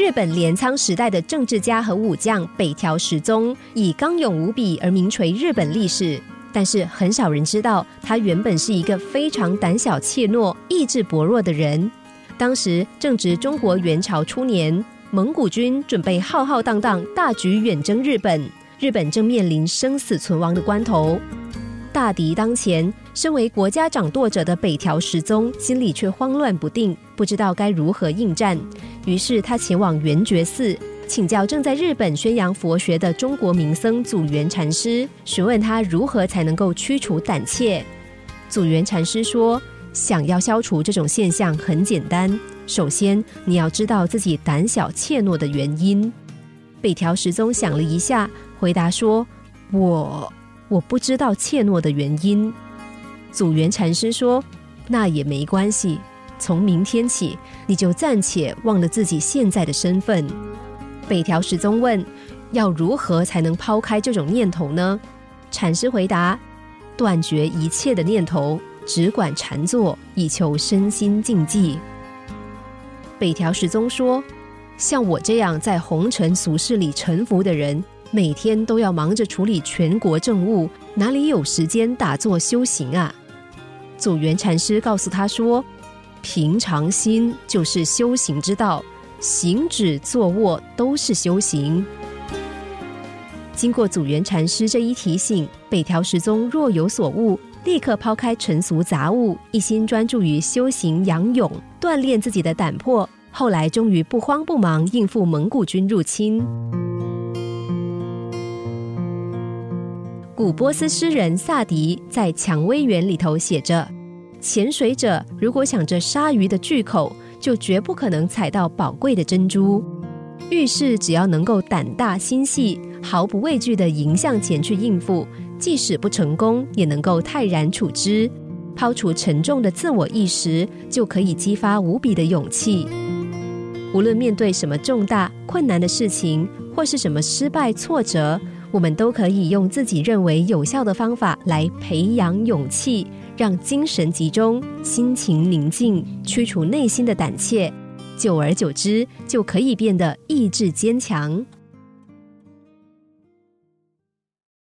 日本镰仓时代的政治家和武将北条时宗，以刚勇无比而名垂日本历史。但是很少人知道，他原本是一个非常胆小怯懦、意志薄弱的人。当时正值中国元朝初年，蒙古军准备浩浩荡荡大举远征日本，日本正面临生死存亡的关头。大敌当前，身为国家掌舵者的北条时宗心里却慌乱不定，不知道该如何应战。于是他前往圆觉寺，请教正在日本宣扬佛学的中国名僧祖元禅师，询问他如何才能够驱除胆怯。祖元禅师说，想要消除这种现象很简单，首先你要知道自己胆小怯懦的原因。北条时宗想了一下，回答说，我不知道怯懦的原因。祖元禅师说，那也没关系，从明天起你就暂且忘了自己现在的身份。北条时宗问，要如何才能抛开这种念头呢？禅师回答，断绝一切的念头，只管禅坐，以求身心静寂。北条时宗说，像我这样在红尘俗世里沉浮的人，每天都要忙着处理全国政务，哪里有时间打坐修行啊？祖元禅师告诉他说，平常心就是修行之道，行止坐卧都是修行。经过祖元禅师这一提醒，北条时宗若有所悟，立刻抛开尘俗杂物，一心专注于修行养勇，锻炼自己的胆魄，后来终于不慌不忙应付蒙古军入侵。古波斯诗人萨迪在《蔷薇园》里头写着，潜水者如果想着鲨鱼的巨口，就绝不可能采到宝贵的珍珠。遇事只要能够胆大心细，毫不畏惧地迎向前去应付，即使不成功也能够泰然处之，抛除沉重的自我意识，就可以激发无比的勇气。无论面对什么重大困难的事情，或是什么失败挫折，我们都可以用自己认为有效的方法来培养勇气，让精神集中，心情宁静，驱除内心的胆怯，久而久之就可以变得意志坚强。